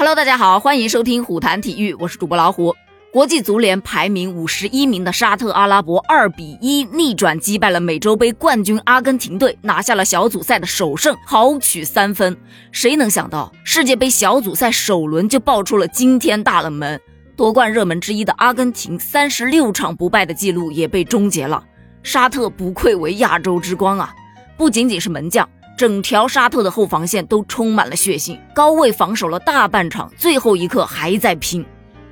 Hello， 大家好，欢迎收听虎谈体育，我是主播老虎。国际足联排名51名的沙特阿拉伯2-1逆转击败了美洲杯冠军阿根廷队，拿下了小组赛的首胜，豪取3分。谁能想到，世界杯小组赛首轮就爆出了惊天大冷门，夺冠热门之一的阿根廷36场不败的记录也被终结了。沙特不愧为亚洲之光啊，不仅仅是门将，整条沙特的后防线都充满了血性，高位防守了大半场，最后一刻还在拼。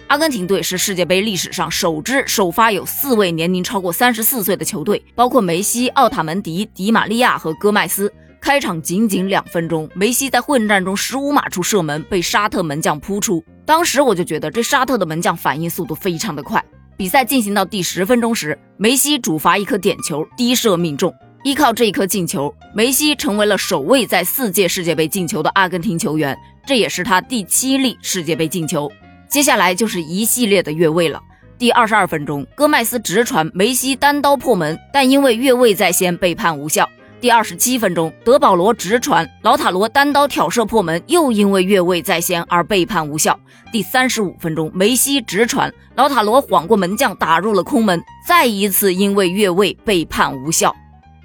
阿根廷队是世界杯历史上首支首发有4位年龄超过34岁的球队，包括梅西、奥塔门迪、迪玛利亚和戈麦斯。开场仅仅2分钟，梅西在混战中15码处射门，被沙特门将扑出。当时我就觉得这沙特的门将反应速度非常的快。比赛进行到第10分钟时，梅西主罚一颗点球，低射命中。依靠这一颗进球，梅西成为了首位在4届世界杯进球的阿根廷球员，这也是他第7例世界杯进球。接下来就是一系列的越位了。第22分钟，戈麦斯直传，梅西单刀破门，但因为越位在先被判无效。第27分钟，德保罗直传，劳塔罗单刀挑射破门，又因为越位在先而被判无效。第35分钟，梅西直传，劳塔罗晃过门将打入了空门，再一次因为越位被判无效。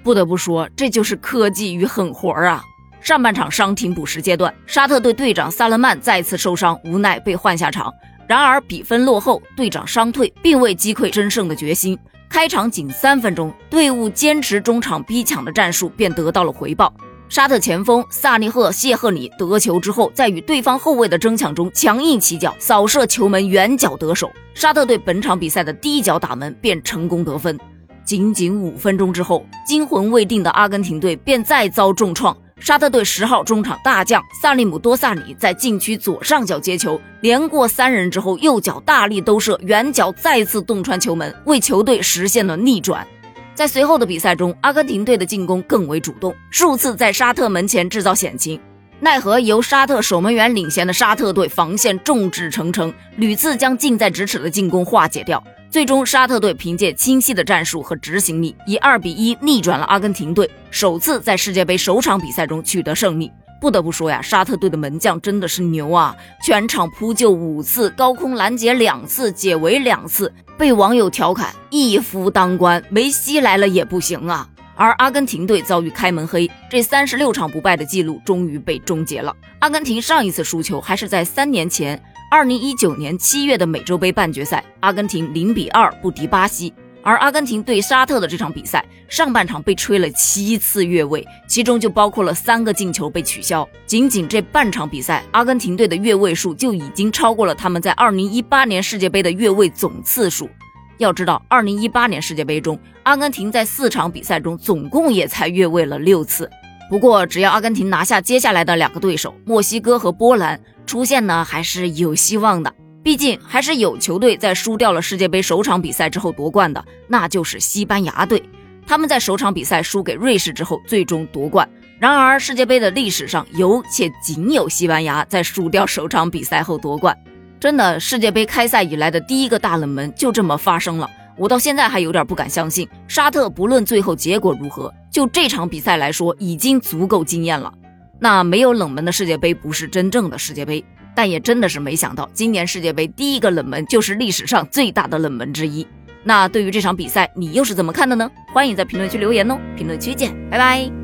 不得不说，这就是科技与狠活啊。上半场伤停补时阶段，沙特队队长萨勒曼再次受伤，无奈被换下场。然而比分落后，队长伤退并未击溃争胜的决心。开场仅3分钟，队伍坚持中场逼抢的战术便得到了回报。沙特前锋萨利赫·谢赫里得球之后，在与对方后卫的争抢中强硬起脚，扫射球门远角得手。沙特队本场比赛的第1脚打门便成功得分。仅仅5分钟之后，惊魂未定的阿根廷队便再遭重创。沙特队10号中场大将萨利姆多萨里在禁区左上角接球，连过3人之后，右脚大力兜射，远角再次洞穿球门，为球队实现了逆转。在随后的比赛中，阿根廷队的进攻更为主动，数次在沙特门前制造险情，奈何由沙特守门员领衔的沙特队防线众志成城，屡次将近在咫尺的进攻化解掉。最终沙特队凭借清晰的战术和执行力，以2-1逆转了阿根廷队，首次在世界杯首场比赛中取得胜利。不得不说呀，沙特队的门将真的是牛啊，全场扑救5次，高空拦截2次，解围2次，被网友调侃一夫当关，梅西来了也不行啊。而阿根廷队遭遇开门黑，这36场不败的记录终于被终结了。阿根廷上一次输球还是在3年前2019年7月的美洲杯半决赛，阿根廷0-2不敌巴西。而阿根廷对沙特的这场比赛，上半场被吹了7次越位，其中就包括了3个进球被取消。仅仅这半场比赛，阿根廷队的越位数就已经超过了他们在2018年世界杯的越位总次数。要知道2018年世界杯中，阿根廷在4场比赛中总共也才越位了6次。不过只要阿根廷拿下接下来的2个对手墨西哥和波兰，出线呢还是有希望的。毕竟还是有球队在输掉了世界杯首场比赛之后夺冠的，那就是西班牙队。他们在首场比赛输给瑞士之后最终夺冠。然而世界杯的历史上有且仅有西班牙在输掉首场比赛后夺冠。真的，世界杯开赛以来的第1个大冷门就这么发生了。我到现在还有点不敢相信，沙特不论最后结果如何，就这场比赛来说已经足够惊艳了。那没有冷门的世界杯不是真正的世界杯，但也真的是没想到，今年世界杯第1个冷门就是历史上最大的冷门之一。那对于这场比赛，你又是怎么看的呢？欢迎在评论区留言哦，评论区见，拜拜。